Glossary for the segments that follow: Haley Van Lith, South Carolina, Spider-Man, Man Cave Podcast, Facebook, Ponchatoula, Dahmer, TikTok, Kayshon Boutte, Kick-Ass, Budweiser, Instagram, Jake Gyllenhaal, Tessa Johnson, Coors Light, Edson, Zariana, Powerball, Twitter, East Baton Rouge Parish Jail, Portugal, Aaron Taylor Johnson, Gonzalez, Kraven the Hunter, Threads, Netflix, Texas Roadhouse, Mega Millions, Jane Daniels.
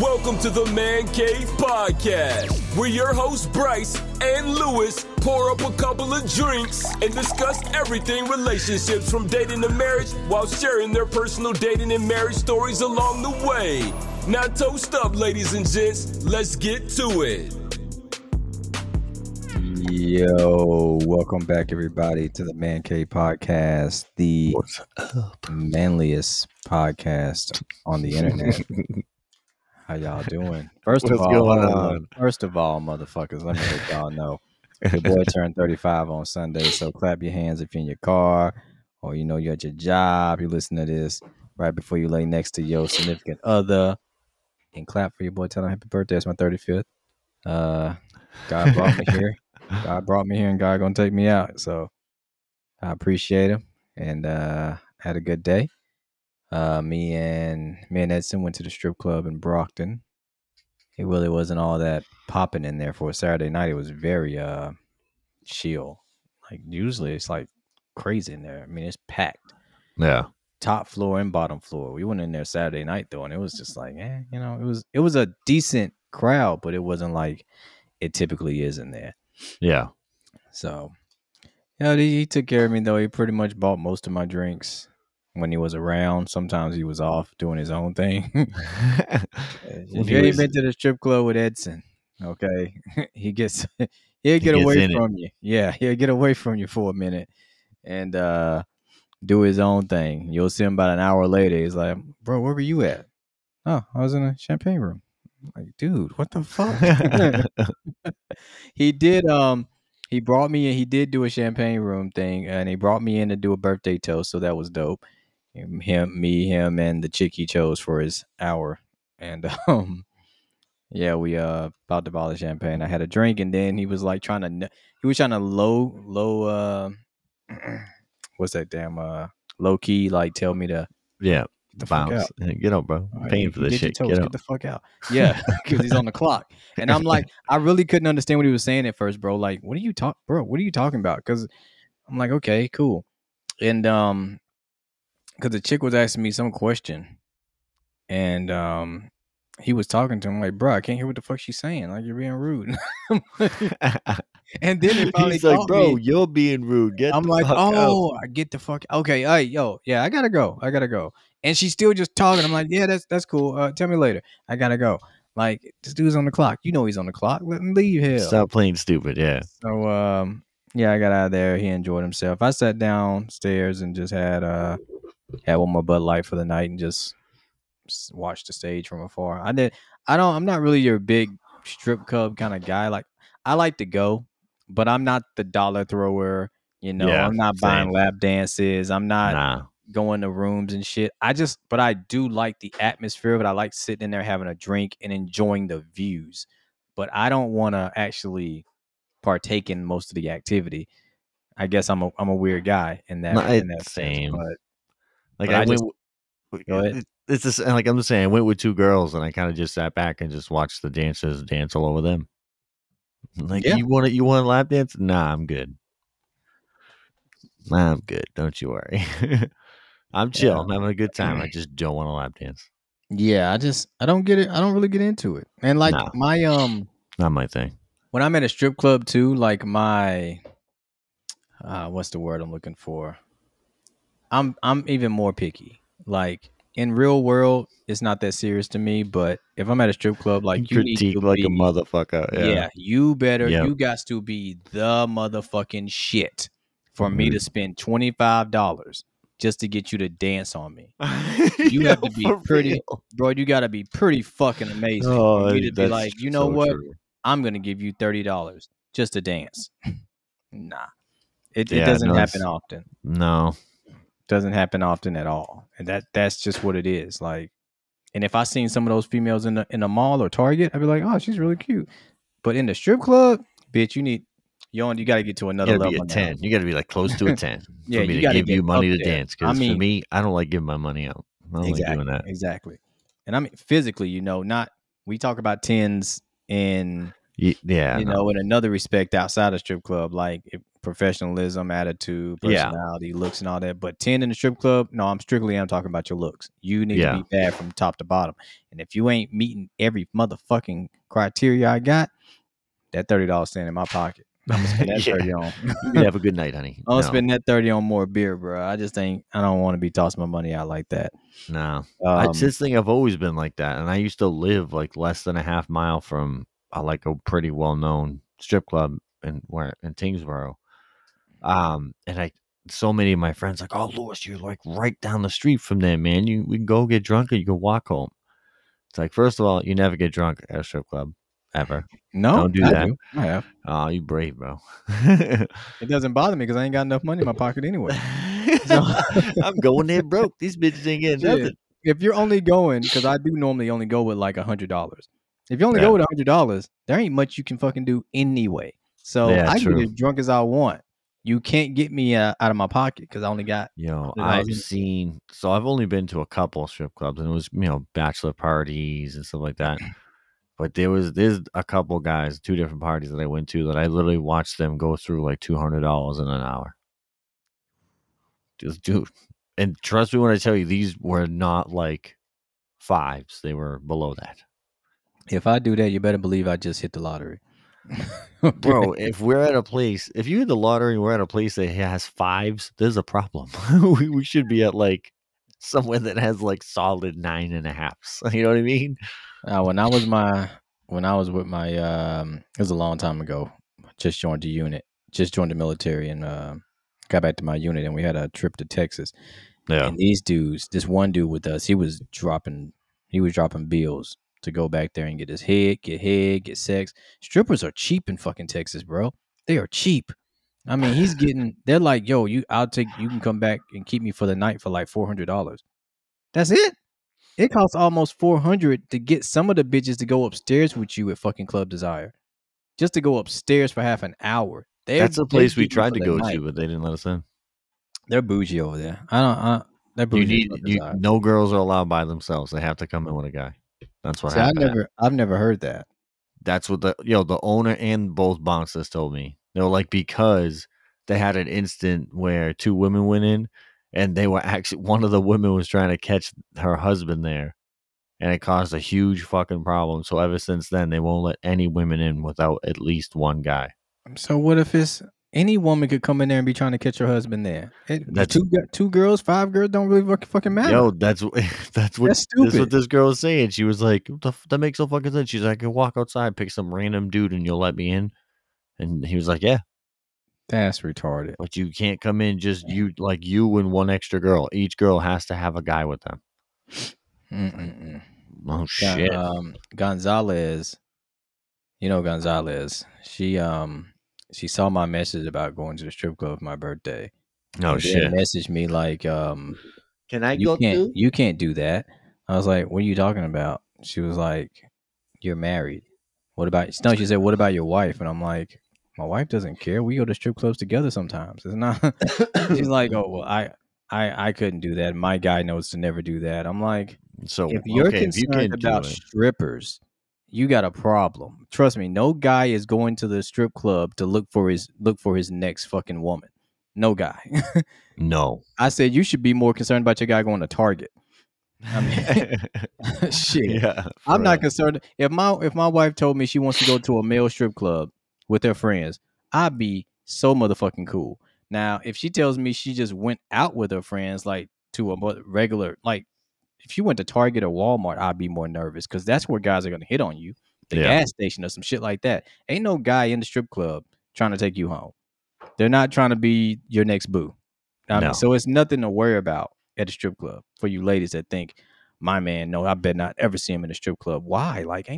Welcome to the Man Cave Podcast, where your hosts Bryce and Lewis pour up a couple of drinks and discuss everything relationships from dating to marriage while sharing their personal dating and marriage stories along the way. Now toast up, ladies and gents. Let's get to it. Yo, welcome back, everybody, to the Man Cave Podcast, the manliest podcast on the internet. How y'all doing? First of all, motherfuckers, let me let y'all know. Your boy turned 35 on Sunday, so clap your hands if you're in your car or you're at your job, you listen to this right before you lay next to your significant other, and clap for your boy. Tell him happy birthday. It's my 35th. God brought me here. God brought me here, and God gonna take me out. So I appreciate him, and had a good day. Me and Edson went to the strip club in Brockton. It really wasn't all that popping in there for a Saturday night. It was very chill. Like usually it's like crazy in there. I mean, it's packed. Yeah. Top floor and bottom floor. We went in there Saturday night though, and it was just like, it was a decent crowd, but it wasn't like it typically is in there. Yeah. So, he took care of me though. He pretty much bought most of my drinks. When he was around, sometimes he was off doing his own thing. If you ain't been to the strip club with Edson, okay, he'll get away from you. Yeah, he'll get away from you for a minute and do his own thing. You'll see him about an hour later. He's like, "Bro, where were you at?" "Oh, I was in a champagne room." I'm like, dude, what the fuck? He did. He brought me in. He did do a champagne room thing, and he brought me in to do a birthday toast. So that was dope. Him, and the chick he chose for his hour. And we about to bottle of champagne. I had a drink, and then he was like trying to what's that damn low key, like tell me to the bounce. Get up, bro. I'm paying for this shit. Get the fuck out. Yeah, because he's on the clock. And I'm like, I really couldn't understand what he was saying at first, bro. Like, what are you talking about? Because I'm like, okay, cool. And because the chick was asking me some question, and he was talking to him like, bro, I can't hear what the fuck she's saying. Like, you're being rude. And then he finally like, bro, me. You're being rude. Get I'm the like, fuck oh, out. I get the fuck. Okay, all right, yo, yeah, I gotta go. And she's still just talking. I'm like, yeah, that's cool. Tell me later. I gotta go. Like, this dude's on the clock. You know he's on the clock. Let him leave here. Stop playing stupid. Yeah. So I got out of there. He enjoyed himself. I sat downstairs and just had one more Bud Light for the night and just watched the stage from afar. I'm not really your big strip club kind of guy. Like, I like to go, but I'm not the dollar thrower. I'm not buying lap dances. I'm not going to rooms and shit. But I do like the atmosphere, but I like sitting in there having a drink and enjoying the views. But I don't want to actually partake in most of the activity. I guess I'm a weird guy in that. Same. Go ahead. It's just, like I'm just saying, I went with two girls and I kind of just sat back and just watched the dancers dance all over them. Like, you want a lap dance? Nah, I'm good. Don't you worry. I'm chill. I'm having a good time. I just don't want a lap dance. Yeah, I don't get it. I don't really get into it. And like not my thing. When I'm at a strip club too, like my what's the word I'm looking for? I'm even more picky. Like in real world, it's not that serious to me. But if I'm at a strip club, like you critique need to like be, a motherfucker. Yeah, you better. Yep. You got to be the motherfucking shit for me to spend $25. Just to get you to dance on me. You have to be pretty, bro. You got to be pretty fucking amazing. Oh, you to be like, you know so what? True. I'm going to give you $30 just to dance. Nah, it doesn't happen often. No, doesn't happen often at all. And that's just what it is. Like, and if I seen some of those females in the mall or Target, I'd be like, oh, she's really cute. But in the strip club, bitch, you got to get to another level. You got to be like close to a 10 for me to give you money to dance. Because for me, I don't like giving my money out. I don't like doing that. Exactly. And I mean, physically, we talk about tens in Yeah. You know, in another respect outside of strip club, like professionalism, attitude, personality, looks and all that. But 10 in the strip club, no, I'm talking about your looks. You need to be bad from top to bottom. And if you ain't meeting every motherfucking criteria I got, that $30 staying in my pocket. I'm going to spend that $30 on. You have a good night, honey. I'm going to spend that $30 on more beer, bro. I just think I don't want to be tossing my money out like that. No. I just think I've always been like that. And I used to live like less than a half mile from like a pretty well-known strip club in Tingsboro. So many of my friends like, oh, Louis, you're like right down the street from there, man. We can go get drunk or you can walk home. It's like, first of all, you never get drunk at a strip club. Ever. No, don't do that. I have. Oh, you brave, bro. It doesn't bother me because I ain't got enough money in my pocket anyway. So I'm going there broke. These bitches ain't getting nothing. If you're only going, because I do normally only go with like $100. If you only go with $100, there ain't much you can fucking do anyway. So I can get as drunk as I want. You can't get me out of my pocket because I only got. I've only been to a couple strip clubs, and it was bachelor parties and stuff like that. But there's a couple guys, two different parties that I went to that I literally watched them go through like $200 in an hour. Just dude. And trust me when I tell you, these were not like fives. They were below that. If I do that, you better believe I just hit the lottery. Bro, if you hit the lottery and we're at a place that has fives, there's a problem. We should be at like somewhere that has like solid 9.5. You know what I mean? When I was with my, it was a long time ago, just joined the military and got back to my unit, and we had a trip to Texas. Yeah. And these dudes, this one dude with us, he was dropping bills to go back there and get his head, get sex. Strippers are cheap in fucking Texas, bro. They are cheap. I mean, they're like, yo, you can come back and keep me for the night for like $400. That's it. It costs almost $400 to get some of the bitches to go upstairs with you at fucking Club Desire. Just to go upstairs for half an hour. That's a place we tried to go to, but they didn't let us in. They're bougie over there. They're bougie. No girls are allowed by themselves. They have to come in with a guy. That's what happened. I've never heard that. That's what the owner and both bouncers told me. They were like, because they had an instant where two women went in. And they were actually, one of the women was trying to catch her husband there. And it caused a huge fucking problem. So ever since then, they won't let any women in without at least one guy. So what if it's any woman could come in there and be trying to catch her husband there? Two girls, five girls don't really fucking matter. Yo, that's what this girl was saying. She was like, that makes no fucking sense. She's like, I can walk outside, pick some random dude and you'll let me in. And he was like, yeah. That's retarded. But you can't come in just you and one extra girl. Each girl has to have a guy with them. Mm-mm-mm. Oh shit! Gonzalez, she saw my message about going to the strip club for my birthday. Oh shit! Messaged me like, can I go too? You can't do that. I was like, what are you talking about? She was like, you're married. She said, what about your wife? And I'm like, my wife doesn't care. We go to strip clubs together sometimes. It's not. She's like, oh, well, I couldn't do that. My guy knows to never do that. I'm like, so if you're concerned about strippers, you got a problem. Trust me, no guy is going to the strip club to look for his next fucking woman. No guy. No. I said you should be more concerned about your guy going to Target. I mean, shit. Yeah, I'm not concerned. If my wife told me she wants to go to a male strip club with her friends, I'd be so motherfucking cool. Now, if she tells me she just went out with her friends, like to a regular, like if she went to Target or Walmart, I'd be more nervous because that's where guys are going to hit on you. The gas station or some shit like that. Ain't no guy in the strip club trying to take you home. They're not trying to be your next boo. I mean, so it's nothing to worry about at the strip club for you ladies that think, my man, no, I bet not ever see him in the strip club. Why? Like,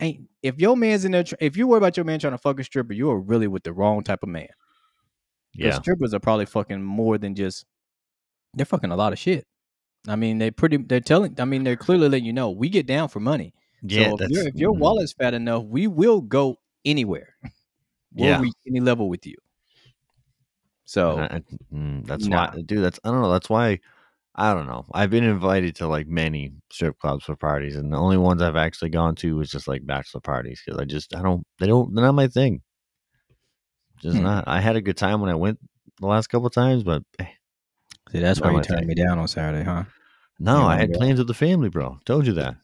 if your man's in there, if you worry about your man trying to fuck a stripper, you are really with the wrong type of man. Yeah, strippers are probably fucking more than just. They're fucking a lot of shit. I mean, they're clearly letting you know we get down for money. Yeah, so if your wallet's fat enough, we will go anywhere. We'll reach any level with you. So that's why, dude. That's I don't know. That's why I don't know. I've been invited to like many strip clubs for parties, and the only ones I've actually gone to was just like bachelor parties because they're not my thing. Just not. I had a good time when I went the last couple of times, but see, that's why you turned me down on Saturday, huh? No, I had plans with the family, bro. Told you that.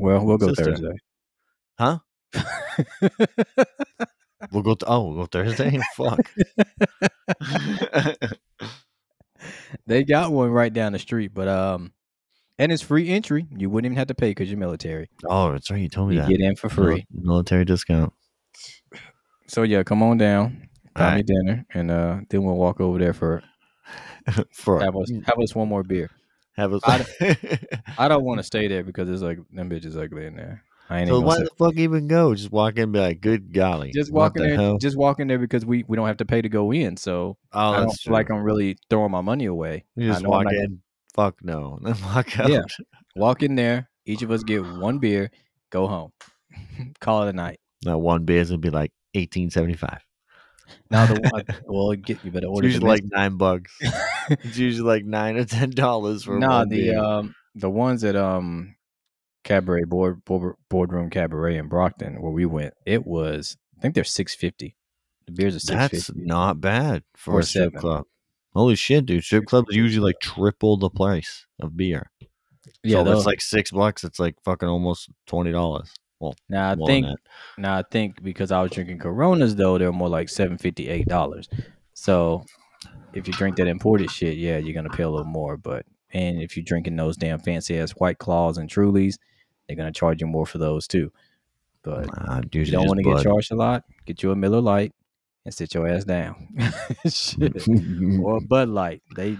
Well, we'll go Thursday. Huh? We'll go Thursday? Fuck. They got one right down the street, but and it's free entry. You wouldn't even have to pay because you're military. Oh, that's right. You told me that. You get in for free. Military discount. So yeah, come on down, buy me dinner, and then we'll walk over there have us one more beer. I don't want to stay there because it's like them bitches ugly in there. So why the fuck even go? Just walk in and be like, good golly. Just walk in there because we don't have to pay to go in. So I don't feel like I'm really throwing my money away. You just walk in. Fuck no. Then walk out. Yeah. Walk in there. Each of us get one beer. Go home. Call it a night. That one beer is going to be like $18.75. Now the one, you better order. It's usually like $9. It's usually like $9 or $10 for one beer. The ones that Cabaret Boardroom Cabaret in Brockton, where we went, it was they're $6.50. The beers are $6.50. That's not bad for a strip club. Holy shit, dude! Strip clubs are usually like triple the price of beer. Yeah, so that's like $6. It's like fucking almost $20. Well, I think because I was drinking Coronas though, they're more like $7.50, $8. So if you drink that imported shit, yeah, you're gonna pay a little more. But and if you're drinking those damn fancy ass White Claws and Trulies, they're gonna charge you more for those too. But dude, you don't want to get charged a lot. Get you a Miller Lite and sit your ass down. Shit. Or Bud Light. They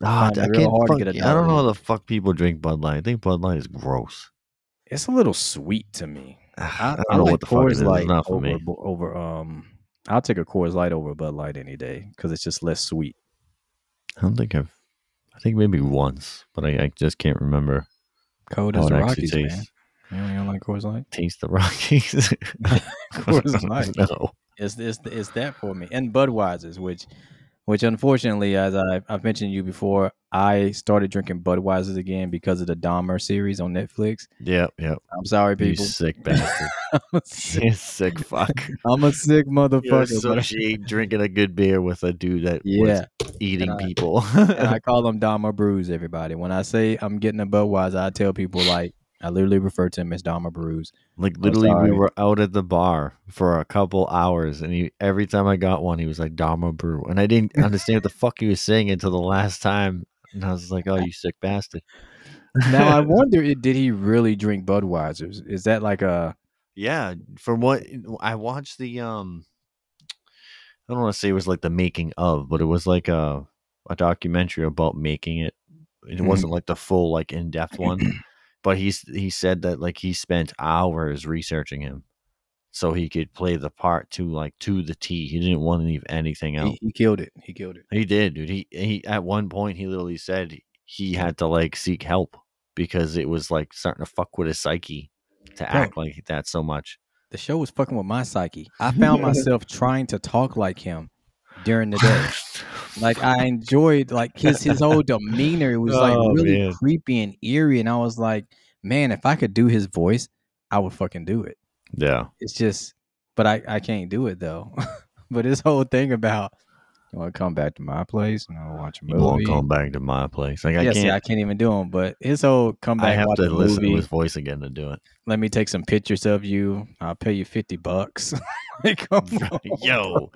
find it real hard to get a dollar. I don't know how the fuck people drink Bud Light. I think Bud Light is gross. It's a little sweet to me. I don't know what the fuck it is. It's not for me. I'll take a Coors Light over Bud Light any day because it's just less sweet. I think maybe once, but I just can't remember. Cold as the Rockies, man. You don't like Coors Light? Taste the Rockies. Coors Light. No. It's that for me. And Budweiser's, which unfortunately, as I've mentioned to you before, I started drinking Budweiser's again because of the Dahmer series on Netflix. Yep. I'm sorry, people. You sick bastard. You sick fuck. I'm a sick motherfucker. You associate drinking a good beer with a dude that was eating people. And I call them Dahmer brews, everybody. When I say I'm getting a Budweiser, I tell people like, I literally refer to him as Dahmer brews. Like literally, we were out at the bar for a couple hours, and every time I got one, he was like Dahmer brew, and I didn't understand what the fuck he was saying until the last time, and I was like, "Oh, you sick bastard!" Now I wonder, did he really drink Budweisers? Is that like a From what I watched, I don't want to say it was like the making of, but it was like a documentary about making it. It wasn't like the full like in depth one. But he said that like he spent hours researching him so he could play the part to the T. He didn't want to leave anything out. He killed it. He did, dude. He at one point he literally said he had to like seek help because it was like starting to fuck with his psyche to act like that so much. The show was fucking with my psyche. I found myself trying to talk like him during the day. Like I enjoyed like his whole demeanor. It was like really creepy and eerie, and I was like, man, if I could do his voice, I would fucking do it. Yeah, it's just, but I can't do it though. But this whole thing about you want to come back to my place and I'll watch a movie. You want to come back to my place? Like I can't even do him. But his whole come back. I have to listen to his voice again to do it. Let me take some pictures of you. I'll pay you $50. Like, yo.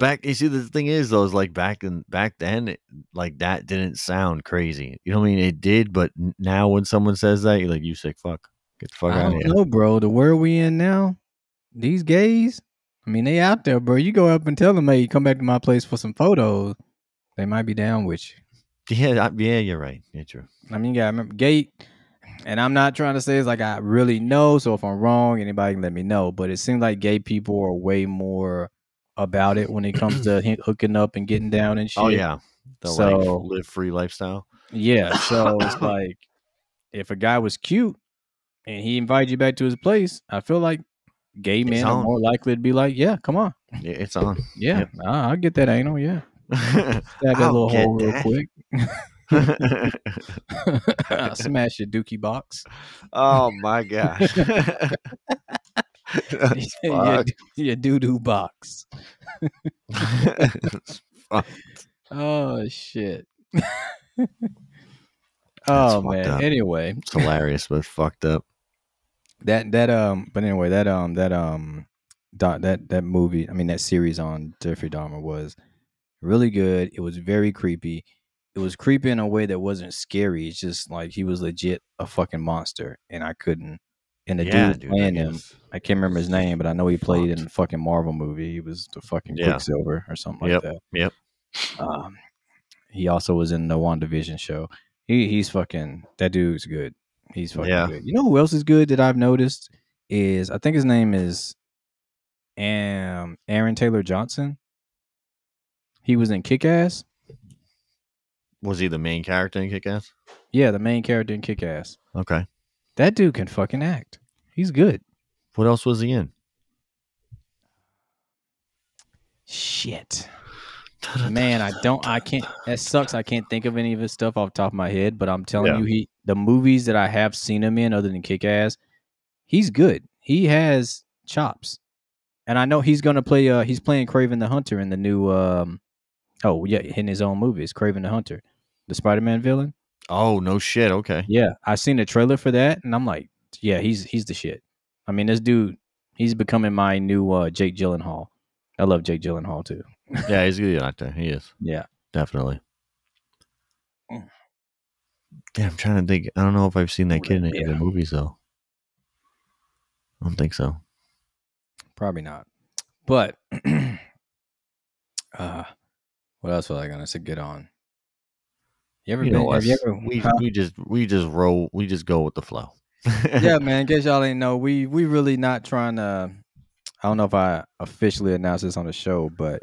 Back, you see, the thing is, though, is like back then, like that didn't sound crazy. You know what I mean? It did, but now when someone says that, you're like, you sick fuck. Get the fuck out of here. I don't know, bro. The world we in now, these gays, I mean, they out there, bro. You go up and tell them, hey, come back to my place for some photos. They might be down with you. Yeah, you're right. You're true. I mean, you gotta remember, and I'm not trying to say it's like I really know, so if I'm wrong, anybody can let me know. But it seems like gay people are way more about it when it comes to hooking up and getting down and shit. Oh yeah, the live free lifestyle. Yeah, so it's like if a guy was cute and he invited you back to his place, I feel like gay men are more likely to be like, yeah, come on. Yeah, it's on. Yeah, yep. I'll get that anal. Yeah, stab that little hole real quick. Smash your dookie box. Oh my gosh. your doo-doo box. Oh shit. Oh man. Up. Anyway. It's hilarious, but it's fucked up. That movie, I mean that series on Jeffrey Dahmer was really good. It was very creepy. It was creepy in a way that wasn't scary. It's just like he was legit a fucking monster, and I couldn't. And the dude playing him, I can't remember his name, but I know he played in the fucking Marvel movie. He was the fucking Quicksilver or something like that. Yep. He also was in the WandaVision show. He's fucking, that dude's good. He's fucking good. You know who else is good that I've noticed is, I think his name is Aaron Taylor Johnson. He was in Kick-Ass. Was he the main character in Kick-Ass? Yeah, the main character in Kick-Ass. Okay. That dude can fucking act. He's good. What else was he in? Shit. Man, I can't. That sucks. I can't think of any of his stuff off the top of my head, but I'm telling you, the movies that I have seen him in other than Kick-Ass, he's good. He has chops. And I know he's going to play, he's playing Kraven the Hunter in the new, in his own movies, Kraven the Hunter, the Spider-Man villain. Oh, no shit. Okay. Yeah. I seen a trailer for that and I'm like, yeah, he's the shit. I mean, this dude, he's becoming my new Jake Gyllenhaal. I love Jake Gyllenhaal too. Yeah, he's a good actor. He is. Yeah. Definitely. Yeah, I'm trying to think. I don't know if I've seen that kid in any of the movies though. I don't think so. Probably not. But what else was I gonna get on? We just go with the flow. Yeah, man. In case y'all didn't know, we really not trying to. I don't know if I officially announced this on the show, but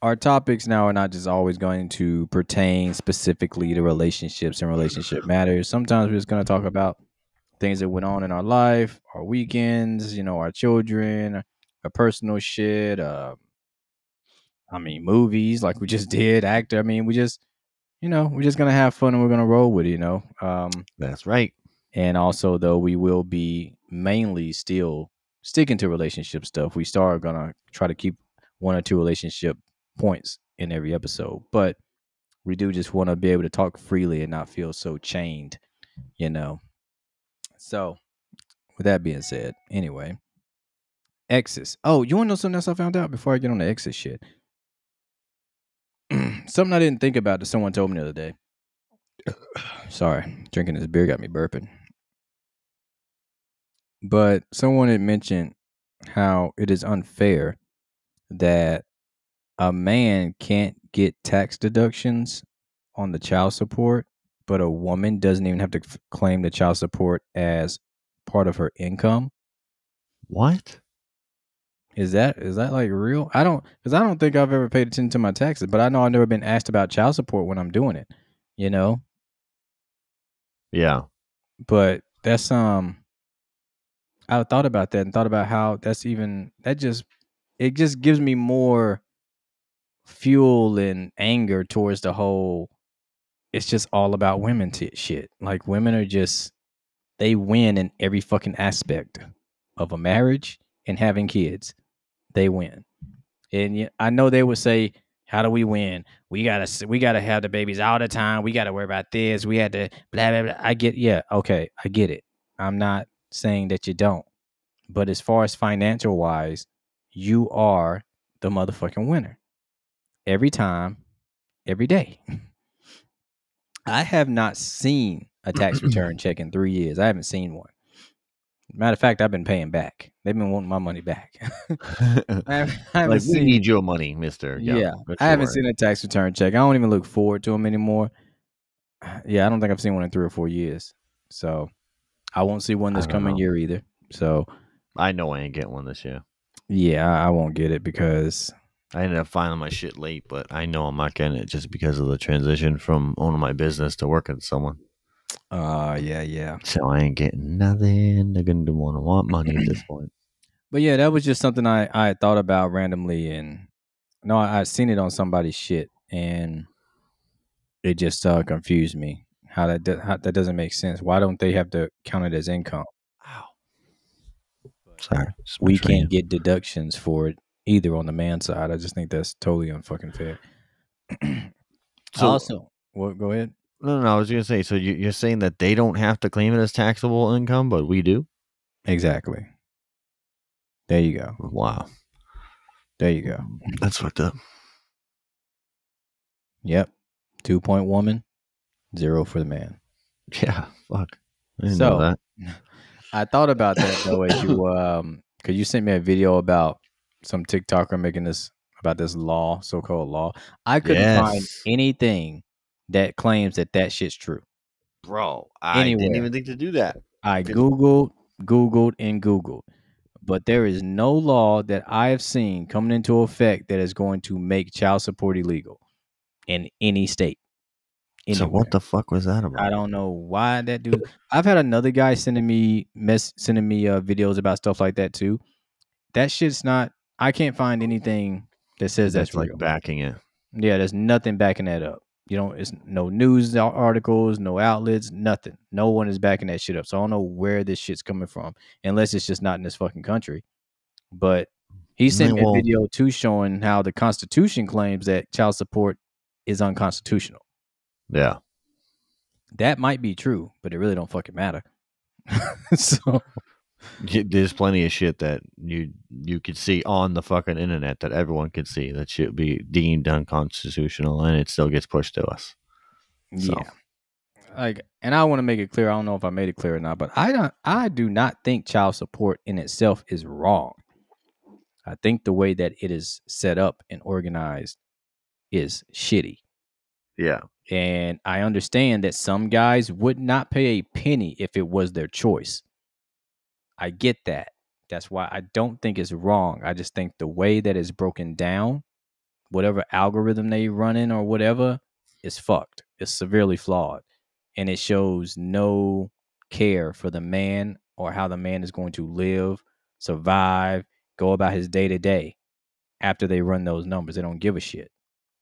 our topics now are not just always going to pertain specifically to relationships and relationship matters. Sometimes we're just going to talk about things that went on in our life, our weekends, our children, our personal shit. Movies like we just did, actor. We're just going to have fun and we're going to roll with it, That's right. And also, though, we will be mainly still sticking to relationship stuff. We are going to try to keep one or two relationship points in every episode. But we do just want to be able to talk freely and not feel so chained, So with that being said, anyway, exes. Oh, you want to know something else I found out before I get on the exes shit? Something I didn't think about that someone told me the other day. Sorry, drinking this beer got me burping. But someone had mentioned how it is unfair that a man can't get tax deductions on the child support, but a woman doesn't even have to claim the child support as part of her income. What? Is that like real? I don't think I've ever paid attention to my taxes, but I know I've never been asked about child support when I'm doing it, Yeah. But that's, I thought about that and thought about how it just gives me more fuel and anger towards the whole, it's just all about women shit. Like women are just, they win in every fucking aspect of a marriage and having kids. They win. And I know they would say, how do we win? We gotta have the babies all the time. We gotta worry about this. We had to blah, blah, blah. I get it. I'm not saying that you don't. But as far as financial wise, you are the motherfucking winner. Every time, every day. I have not seen a tax return check in 3 years. I haven't seen one. Matter of fact, I've been paying back. They've been wanting my money back. We need your money, mister. Yeah. I haven't seen a tax return check. I don't even look forward to them anymore. Yeah, I don't think I've seen one in 3 or 4 years. So I won't see one this coming year either. So I know I ain't getting one this year. Yeah, I won't get it because I ended up finding my shit late, but I know I'm not getting it just because of the transition from owning my business to working with someone. Yeah. So I ain't getting nothing. They're going to want money at this point. But yeah, that was just something I thought about randomly. And no, I seen it on somebody's shit. And it just confused me how that doesn't make sense. Why don't they have to count it as income? Wow. Sorry, we can't get deductions for it either on the man side. I just think that's totally unfucking fair. So, also, what? Go ahead. No, I was gonna say. So you're saying that they don't have to claim it as taxable income, but we do. Exactly. There you go. Wow. There you go. That's fucked up. Yep. 2 point woman, 0 for the man. Yeah. Fuck. I didn't know that. I thought about that though as you because you sent me a video about some TikToker making this about this law, so-called law. I couldn't find anything that claims that shit's true. Bro, I didn't even think to do that. I Googled, but there is no law that I have seen coming into effect that is going to make child support illegal in any state. Anywhere. So what the fuck was that about? I don't know why that dude. I've had another guy sending me videos about stuff like that too. That shit's not. I can't find anything that says that's like real. Backing it. Yeah, there's nothing backing that up. You know, it's no news articles, no outlets, nothing. No one is backing that shit up. So I don't know where this shit's coming from, unless it's just not in this fucking country. But he sent me a video too showing how the Constitution claims that child support is unconstitutional. Yeah. That might be true, but it really don't fucking matter. So there's plenty of shit that you could see on the fucking internet that everyone could see that should be deemed unconstitutional, and it still gets pushed to us. So. Yeah. And I want to make it clear. I don't know if I made it clear or not, but I do not think child support in itself is wrong. I think the way that it is set up and organized is shitty. Yeah. And I understand that some guys would not pay a penny if it was their choice. I get that. That's why I don't think it's wrong. I just think the way that it's broken down, whatever algorithm they run in or whatever, is fucked. It's severely flawed. And it shows no care for the man or how the man is going to live, survive, go about his day-to-day after they run those numbers. They don't give a shit.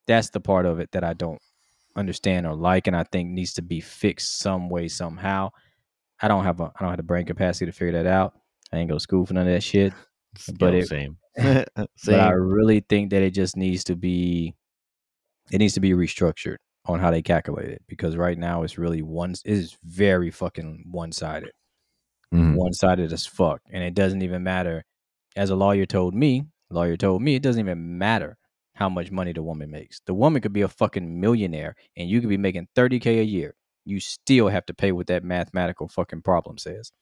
That's the part of it that I don't understand or like, and I think needs to be fixed some way, somehow. I don't have the brain capacity to figure that out. I ain't go to school for none of that shit. Same. But I really think that it just needs to be restructured on how they calculate it, because right now it's really it is very fucking one-sided. Mm-hmm. One-sided as fuck. And it doesn't even matter. As a lawyer told me, it doesn't even matter how much money the woman makes. The woman could be a fucking millionaire and you could be making $30,000 a year. You still have to pay what that mathematical fucking problem says.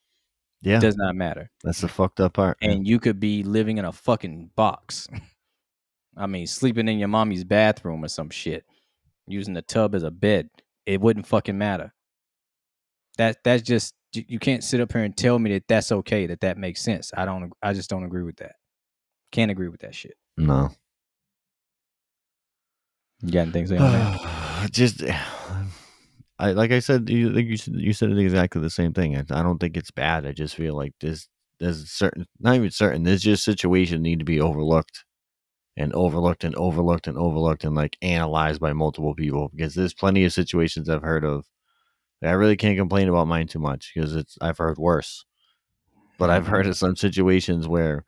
Yeah. It does not matter. That's the fucked up part. And you could be living in a fucking box. I mean, sleeping in your mommy's bathroom or some shit, using the tub as a bed. It wouldn't fucking matter. That's just, you can't sit up here and tell me that that's okay, that makes sense. I just don't agree with that. Can't agree with that shit. No. You got anything to say on that? Just... I said exactly the same thing. I don't think it's bad. I just feel like there's just situations need to be overlooked and like analyzed by multiple people, because there's plenty of situations I've heard of. I really can't complain about mine too much because I've heard worse, but I've heard of some situations where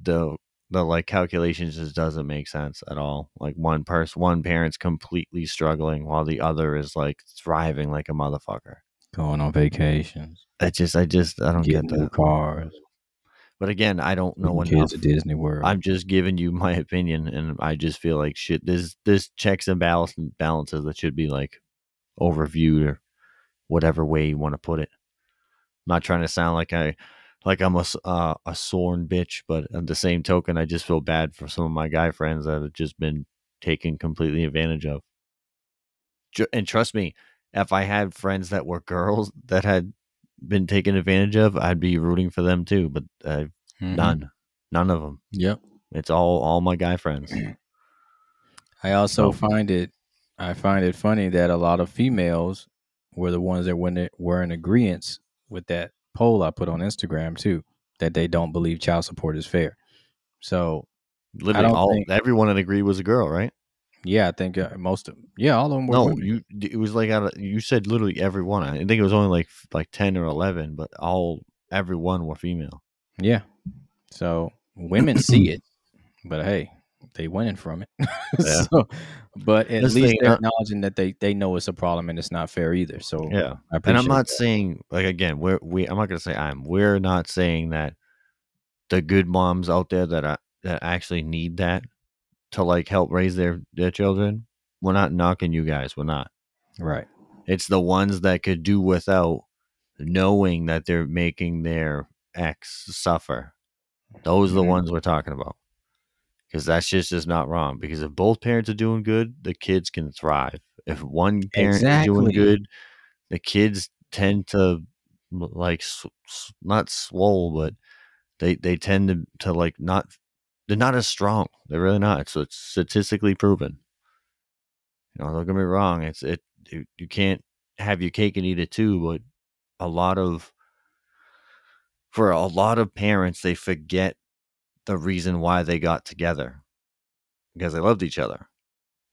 the like calculations just doesn't make sense at all. Like one parent's completely struggling while the other is like thriving like a motherfucker. Going on vacations. I don't get that. Cars. But again, I don't know enough. Kids at Disney World. I'm just giving you my opinion, and I just feel like shit. This checks and balances that should be like overviewed or whatever way you want to put it. I'm not trying to sound like I'm a sworn bitch, but at the same token, I just feel bad for some of my guy friends that have just been taken completely advantage of. And trust me, if I had friends that were girls that had been taken advantage of, I'd be rooting for them too, but none of them. Yep. It's all my guy friends. I also find it funny that a lot of females were the ones that were in agreement with that poll I put on Instagram too, that they don't believe child support is fair. So everyone in agree was a girl, right? Yeah, I think most of them. Yeah, all of them were women. It was like out of, you said literally everyone. I think it was only like 10 or 11, but everyone were female. Yeah. So women see it, but hey, they winning from it. Yeah. But at least they're acknowledging that they know it's a problem and it's not fair either. So yeah. And I'm not saying, like, again, I'm not going to say we're not saying that the good moms out there that actually need that to like help raise their children. We're not knocking you guys. We're not. Right. It's the ones that could do without knowing that they're making their ex suffer. Those are the ones we're talking about. Because that's just not wrong. Because if both parents are doing good, the kids can thrive. If one parent is doing good, the kids tend to like not swole, but they tend to like not. They're not as strong. They're really not. So it's statistically proven. You know, don't get me wrong. You can't have your cake and eat it too. But for a lot of parents, they forget the reason why they got together, because they loved each other.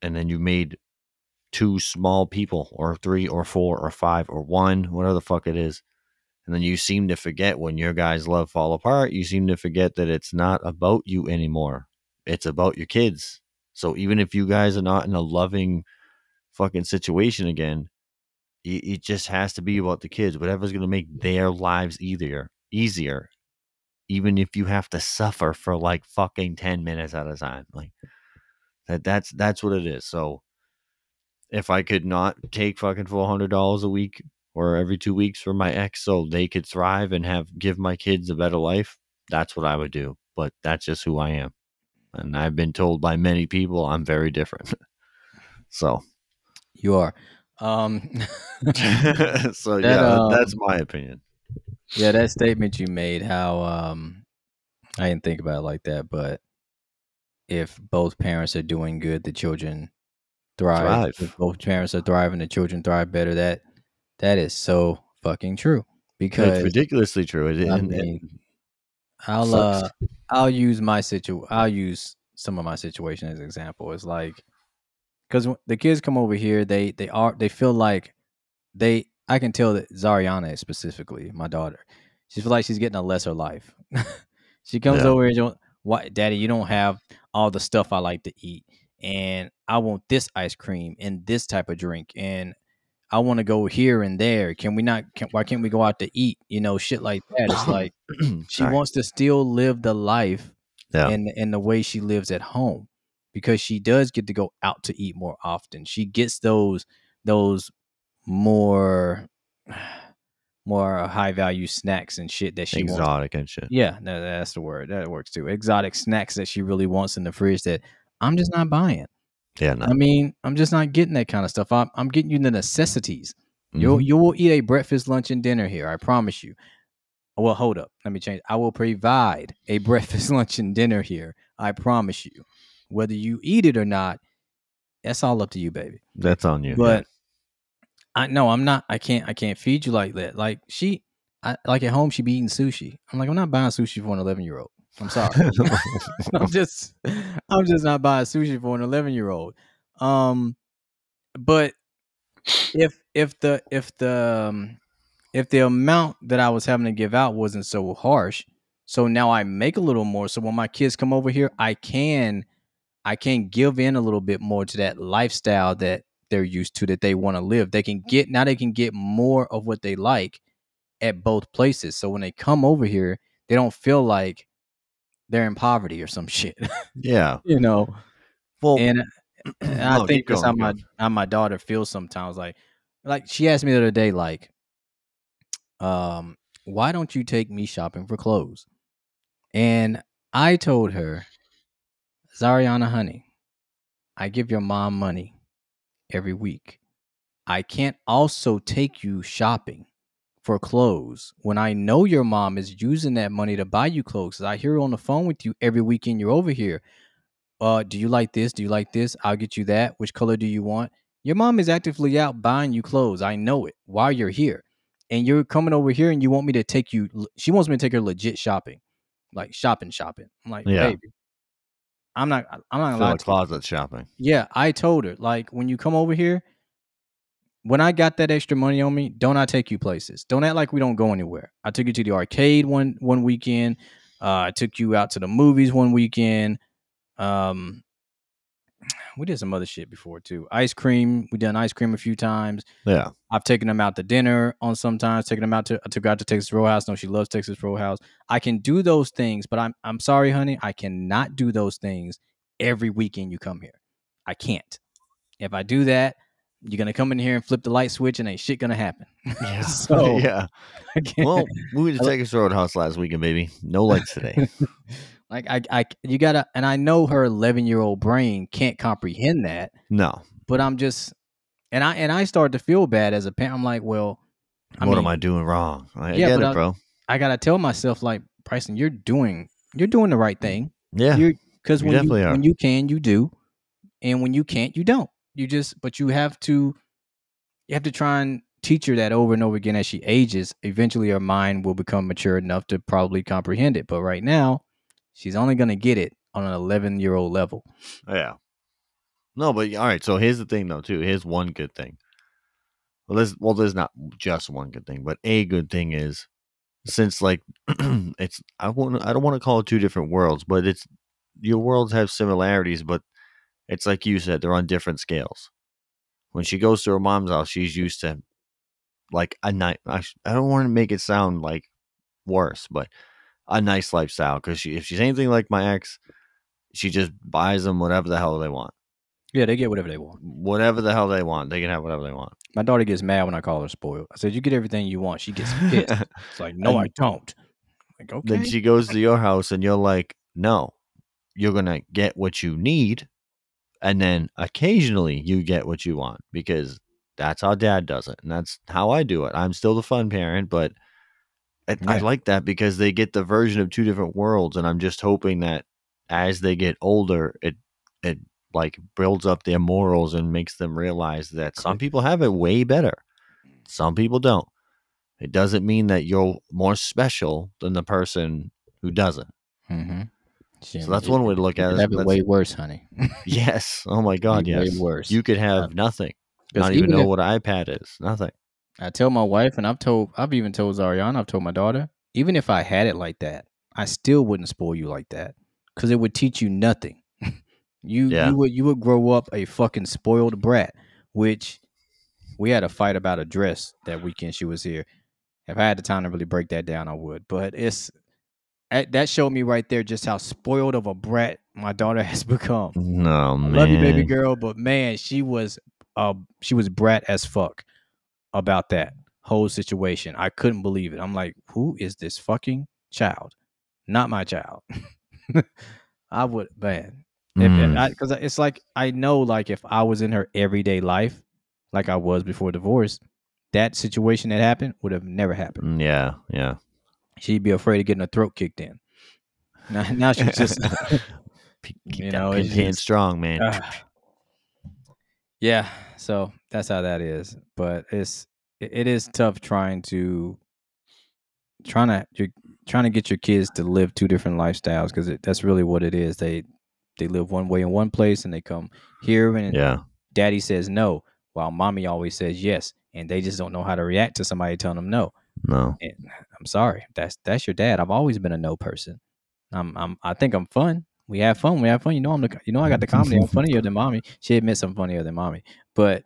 And then you made two small people, or three, or four, or five, or one, whatever the fuck it is. And then you seem to forget when your guys' love fall apart, you seem to forget that it's not about you anymore. It's about your kids. So even if you guys are not in a loving fucking situation again, it just has to be about the kids. Whatever's going to make their lives easier, even if you have to suffer for like fucking 10 minutes at a time. Like that's what it is. So if I could not take fucking $400 a week or every 2 weeks for my ex so they could thrive and give my kids a better life, that's what I would do. But that's just who I am. And I've been told by many people I'm very different. So you are. So yeah, that's my opinion. Yeah, that statement you made, how I didn't think about it like that, but if both parents are doing good, the children thrive. If both parents are thriving, the children thrive better. That is so fucking true. Because it's ridiculously true. I'll use some of my situation as an example. It's like, because the kids come over here, they feel like I can tell that Zariana is specifically my daughter. She feels like she's getting a lesser life. She comes over and goes, "Why, Daddy, you don't have all the stuff I like to eat, and I want this ice cream and this type of drink, and I want to go here and there. Why can't we go out to eat?" You know, shit like that. It's like she wants to still live the life in the way she lives at home, because she does get to go out to eat more often. She gets those more high value snacks and shit that she wants. Exotic and shit. Yeah, no, that's the word. That works too. Exotic snacks that she really wants in the fridge that I'm just not buying. Yeah, no. I mean, I'm just not getting that kind of stuff. I'm getting you the necessities. Mm-hmm. You will eat a breakfast, lunch, and dinner here. I promise you. Well, hold up. Let me change. I will provide a breakfast, lunch, and dinner here. I promise you. Whether you eat it or not, that's all up to you, baby. That's on you. But I can't feed you like that. Like like at home, she be eating sushi. I'm like, I'm not buying sushi for an 11-year-old. I'm sorry. I'm just not buying sushi for an 11-year-old. But if the amount that I was having to give out wasn't so harsh, so now I make a little more. So when my kids come over here, I can give in a little bit more to that lifestyle that they're used to, that they want to live. They can get more of what they like at both places. So when they come over here, they don't feel like they're in poverty or some shit. Yeah. You know, well, and I think that's how my daughter feels sometimes. Like she asked me the other day, like, why don't you take me shopping for clothes? And I told her, Zariana, honey, I give your mom money every week. I can't also take you shopping for clothes when I know your mom is using that money to buy you clothes. Cause I hear her on the phone with you every weekend you're over here. Do you like this? Do you like this? I'll get you that. Which color do you want? Your mom is actively out buying you clothes. I know it while you're here, and you're coming over here and you want me to take you. She wants me to take her legit shopping, like shopping. I'm like, baby, I'm not gonna lie. Closet shopping. Yeah, I told her, like, when you come over here, when I got that extra money on me, don't I take you places? Don't act like we don't go anywhere. I took you to the arcade one weekend. I took you out to the movies one weekend. We did some other shit before too. Ice cream. We done ice cream a few times. Yeah. I've taken them out to dinner on sometimes, I took her out to Texas Roadhouse. No, she loves Texas Roadhouse. I can do those things, but I'm sorry, honey. I cannot do those things every weekend you come here. I can't. If I do that, you're going to come in here and flip the light switch and ain't shit going to happen. Yeah. So, yeah. Well, we went to Texas Roadhouse last weekend, baby. No lights today. Like, you got to, and I know her 11-year-old brain can't comprehend that. No. But I'm just, and I start to feel bad as a parent. I'm like, well, what am I doing wrong? I get it, bro. I got to tell myself, like, Bryson, you're doing the right thing. Yeah. Because when you can, you do. And when you can't, you don't. But you have to try and teach her that over and over again as she ages. Eventually her mind will become mature enough to probably comprehend it. But right now, she's only going to get it on an 11-year-old level. Yeah. No, but all right. So here's the thing though, too. Here's one good thing. Well, there's not just one good thing, but a good thing is, since like I don't want to call it two different worlds, but it's, your worlds have similarities, but it's like you said, they're on different scales. When she goes to her mom's house, she's used to like a nice, I don't want to make it sound like worse, but a nice lifestyle. Because if she's anything like my ex, she just buys them whatever the hell they want. Yeah, they get whatever they want. Whatever the hell they want. They can have whatever they want. My daughter gets mad when I call her spoiled. I said, you get everything you want. She gets pissed. It's like, no, I don't. I'm like, okay. Then she goes to your house and you're like, no, you're going to get what you need. And then occasionally you get what you want, because that's how dad does it. And that's how I do it. I'm still the fun parent, but I like that because they get the version of two different worlds. And I'm just hoping that as they get older, it like builds up their morals and makes them realize that some people have it way better. Some people don't. It doesn't mean that you're more special than the person who doesn't. Mm-hmm. So that's one way to look at it. That'd be way worse, honey. Yes. Oh my God. Yes. Way worse. You could have nothing. Not even know what an iPad is. Nothing. I tell my wife, and I've even told Zariana, I've told my daughter, even if I had it like that, I still wouldn't spoil you like that, because it would teach you nothing. You would grow up a fucking spoiled brat. Which we had a fight about a dress that weekend she was here. If I had the time to really break that down, I would. But it's. That showed me right there just how spoiled of a brat my daughter has become. No, man. I love you, baby girl, but man, she was brat as fuck about that whole situation. I couldn't believe it. I'm like, who is this fucking child? Not my child. I would, man. Because it's like, I know, like, if I was in her everyday life, like I was before divorce, that situation that happened would have never happened. Yeah, yeah. She'd be afraid of getting her throat kicked in. Now she's just, you know, it's just, strong, man. Yeah, so that's how that is. But it is tough trying to get your kids to live two different lifestyles, because that's really what it is. They live one way in one place and they come here and Daddy says no, while Mommy always says yes, and they just don't know how to react to somebody telling them no. No, and I'm sorry. That's your dad. I've always been a no person. I think I'm fun. We have fun. You know, I got the comedy. I'm funnier than Mommy. She admits I'm funnier than Mommy, but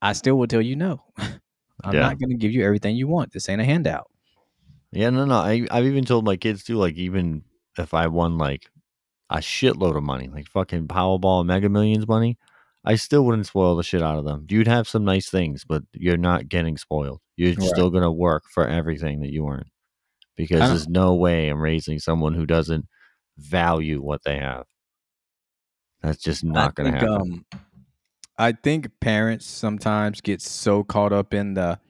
I still will tell you no. I'm not going to give you everything you want. This ain't a handout. Yeah, no. I've even told my kids too. Like, even if I won like a shitload of money, like fucking Powerball and Mega Millions money, I still wouldn't spoil the shit out of them. You'd have some nice things, but you're not getting spoiled. You're still going to work for everything that you earn, because there's no way I'm raising someone who doesn't value what they have. That's just not going to happen. I think parents sometimes get so caught up in the,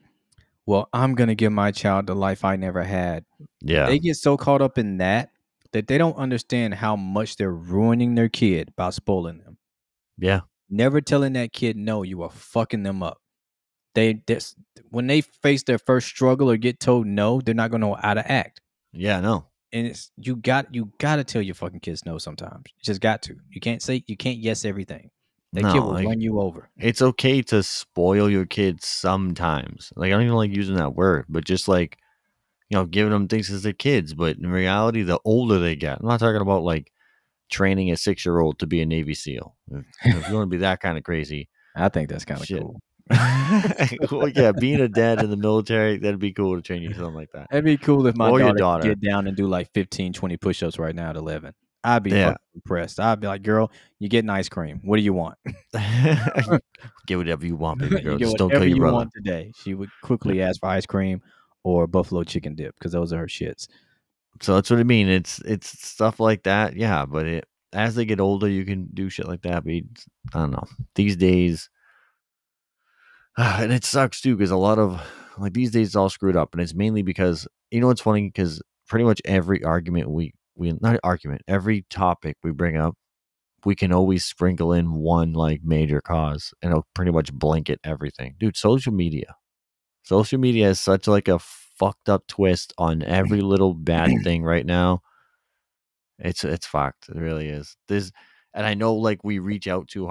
well, I'm going to give my child the life I never had. Yeah. They get so caught up in that they don't understand how much they're ruining their kid by spoiling them. Yeah. Never telling that kid no, you are fucking them up. When they face their first struggle or get told no, they're not going to know how to act. Yeah, no. And it's you gotta tell your fucking kids no sometimes. You just got to. You can't yes everything. That kid will run you over. It's okay to spoil your kids sometimes. Like, I don't even like using that word, but just like, you know, giving them things as their kids. But in reality, the older they get, I'm not talking about like training a 6-year-old to be a Navy SEAL. If you want to be that kind of crazy, I think that's kind of cool. Well, yeah, being a dad in the military, that'd be cool to train you something like that. That'd be cool if my daughter could get down and do like 15, 20 push-ups right now at 11. I'd be impressed. I'd be like, girl, you're getting ice cream. What do you want? Get whatever you want, baby girl. Just don't kill your brother. Today, she would quickly ask for ice cream or buffalo chicken dip because those are her shits. So that's what I mean. It's stuff like that. Yeah, but as they get older, you can do shit like that. But I don't know. These days... And it sucks too, because a lot of, like, these days it's all screwed up, and it's mainly because, you know what's funny, because pretty much every argument every topic we bring up, we can always sprinkle in one like major cause, and it'll pretty much blanket everything. Dude, social media is such like a fucked up twist on every little bad thing right now. It's fucked. It really is. And I know, like, we reach out to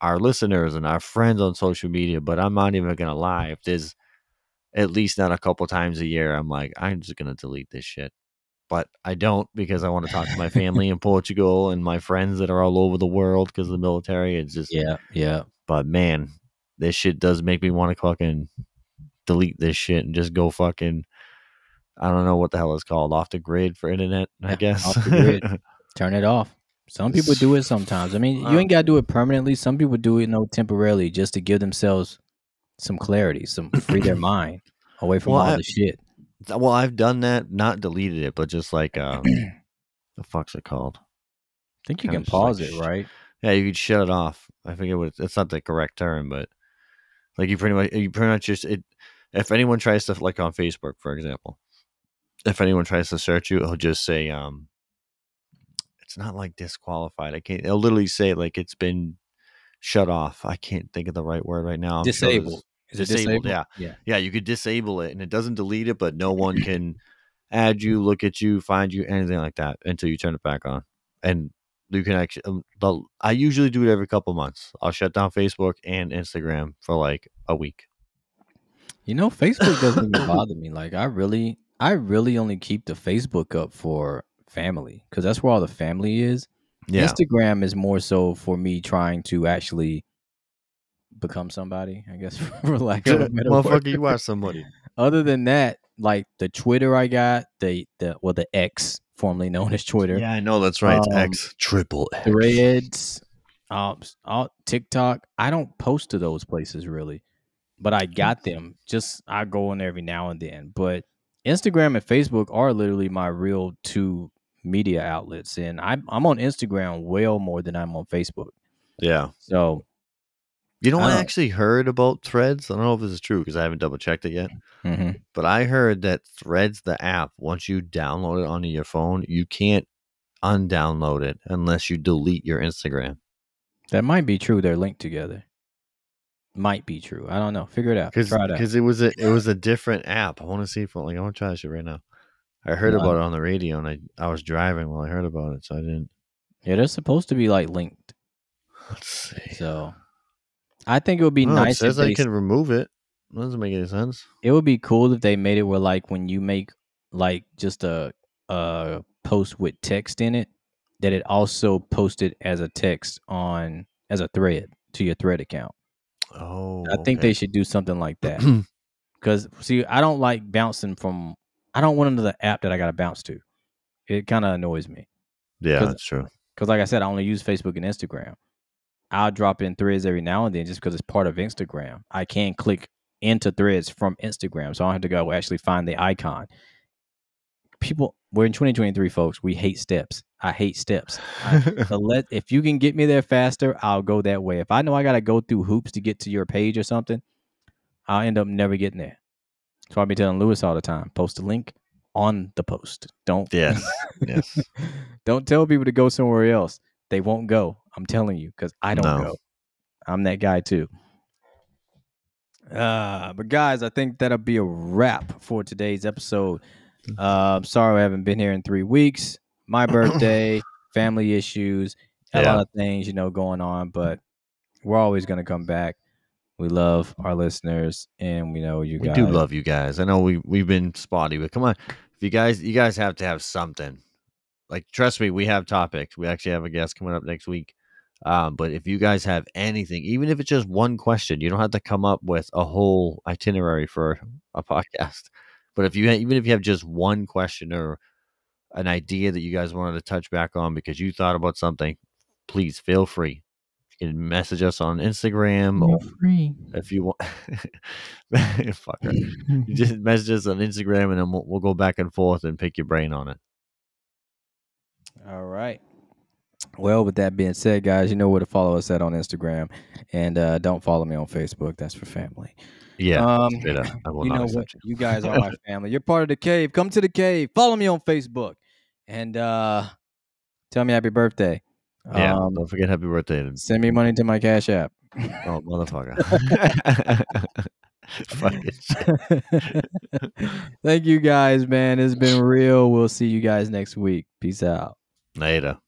our listeners and our friends on social media, but I'm not even gonna lie, if there's at least not a couple times a year I'm like, I'm just gonna delete this shit, but I don't, because I want to talk to my family in Portugal and my friends that are all over the world because of the military. It's just but man, this shit does make me want to fucking delete this shit and just go fucking, I don't know what the hell it's called, off the grid for internet, I guess. Off the grid. Turn it off. Some people do it sometimes. I mean, you ain't got to do it permanently. Some people do it temporarily just to give themselves some clarity, some free their mind away from all the shit. Well, I've done that, not deleted it, but just like, the fuck's it called? I think you can pause it, right? Yeah, you can shut it off. I forget what it's not the correct term, but like you pretty much just, if anyone tries to, like on Facebook, for example, if anyone tries to search you, it'll just say, it's not like disqualified. It'll literally say like it's been shut off. I can't think of the right word right now. Disabled. Sure, is it disabled? Yeah. Yeah, you could disable it and it doesn't delete it, but no one can add you, look at you, find you, anything like that until you turn it back on. And you can actually, I usually do it every couple months. I'll shut down Facebook and Instagram for like a week. You know, Facebook doesn't even bother me. Like I really only keep the Facebook up for family, because that's where all the family is. Yeah. Instagram is more so for me trying to actually become somebody, I guess, for lack of a better word. You are somebody. Other than that, like the Twitter I got, the X, formerly known as Twitter. Yeah, I know, that's right. X, triple X. Threads, TikTok. I don't post to those places really, but I got them. Just I go on there every now and then. But Instagram and Facebook are literally my real two media outlets, and I'm on Instagram well more than I'm on Facebook. Yeah. So, you know, I actually heard about Threads. I don't know if this is true because I haven't double checked it yet. Mm-hmm. But I heard that Threads, the app, once you download it onto your phone, you can't undownload it unless you delete your Instagram. That might be true. They're linked together. Might be true. I don't know. Figure it out. Because it was a different app. I want to see if I want to try this shit right now. I heard about it on the radio, and I was driving while I heard about it, so I didn't. Yeah, they're supposed to be like linked. Let's see. So I think it would be nice. It says I can remove it. That doesn't make any sense. It would be cool if they made it where, like, when you make like just a post with text in it, that it also posted as a text on as a thread to your Thread account. Oh, I think they should do something like that. Because, see, I don't like bouncing from... I don't want another app that I got to bounce to. It kind of annoys me. Yeah, that's true. Because, like I said, I only use Facebook and Instagram. I'll drop in Threads every now and then just because it's part of Instagram. I can click into Threads from Instagram, so I don't have to go actually find the icon. People... We're in 2023, folks. We hate steps. I hate steps. If you can get me there faster, I'll go that way. If I know I got to go through hoops to get to your page or something, I'll end up never getting there. So I'll be telling Lewis all the time, post a link on the post. Don't. Yes. Don't tell people to go somewhere else. They won't go. I'm telling you, because I don't know. I'm that guy too. But guys, I think that'll be a wrap for today's episode. Sorry I haven't been here in 3 weeks. My birthday, family issues, a lot of things, you know, going on. But we're always going to come back. We love our listeners, and we know you guys. We do love you guys. I know we've been spotty, but come on. If you guys have to have something. Like, trust me, we have topics. We actually have a guest coming up next week. But if you guys have anything, even if it's just one question, you don't have to come up with a whole itinerary for a podcast. But if you even if you have just one question or an idea that you guys wanted to touch back on because you thought about something, please feel free. You can message us on Instagram. If you want. You just message us on Instagram, and then we'll go back and forth and pick your brain on it. All right. Well, with that being said, guys, you know where to follow us at on Instagram, and don't follow me on Facebook. That's for family. Yeah, I will not. You guys are my family. You're part of the cave. Come to the cave. Follow me on Facebook, and tell me happy birthday. Yeah, don't forget happy birthday. Send me money to my Cash App. Oh, motherfucker. Thank you guys, man. It's been real. We'll see you guys next week. Peace out. Later.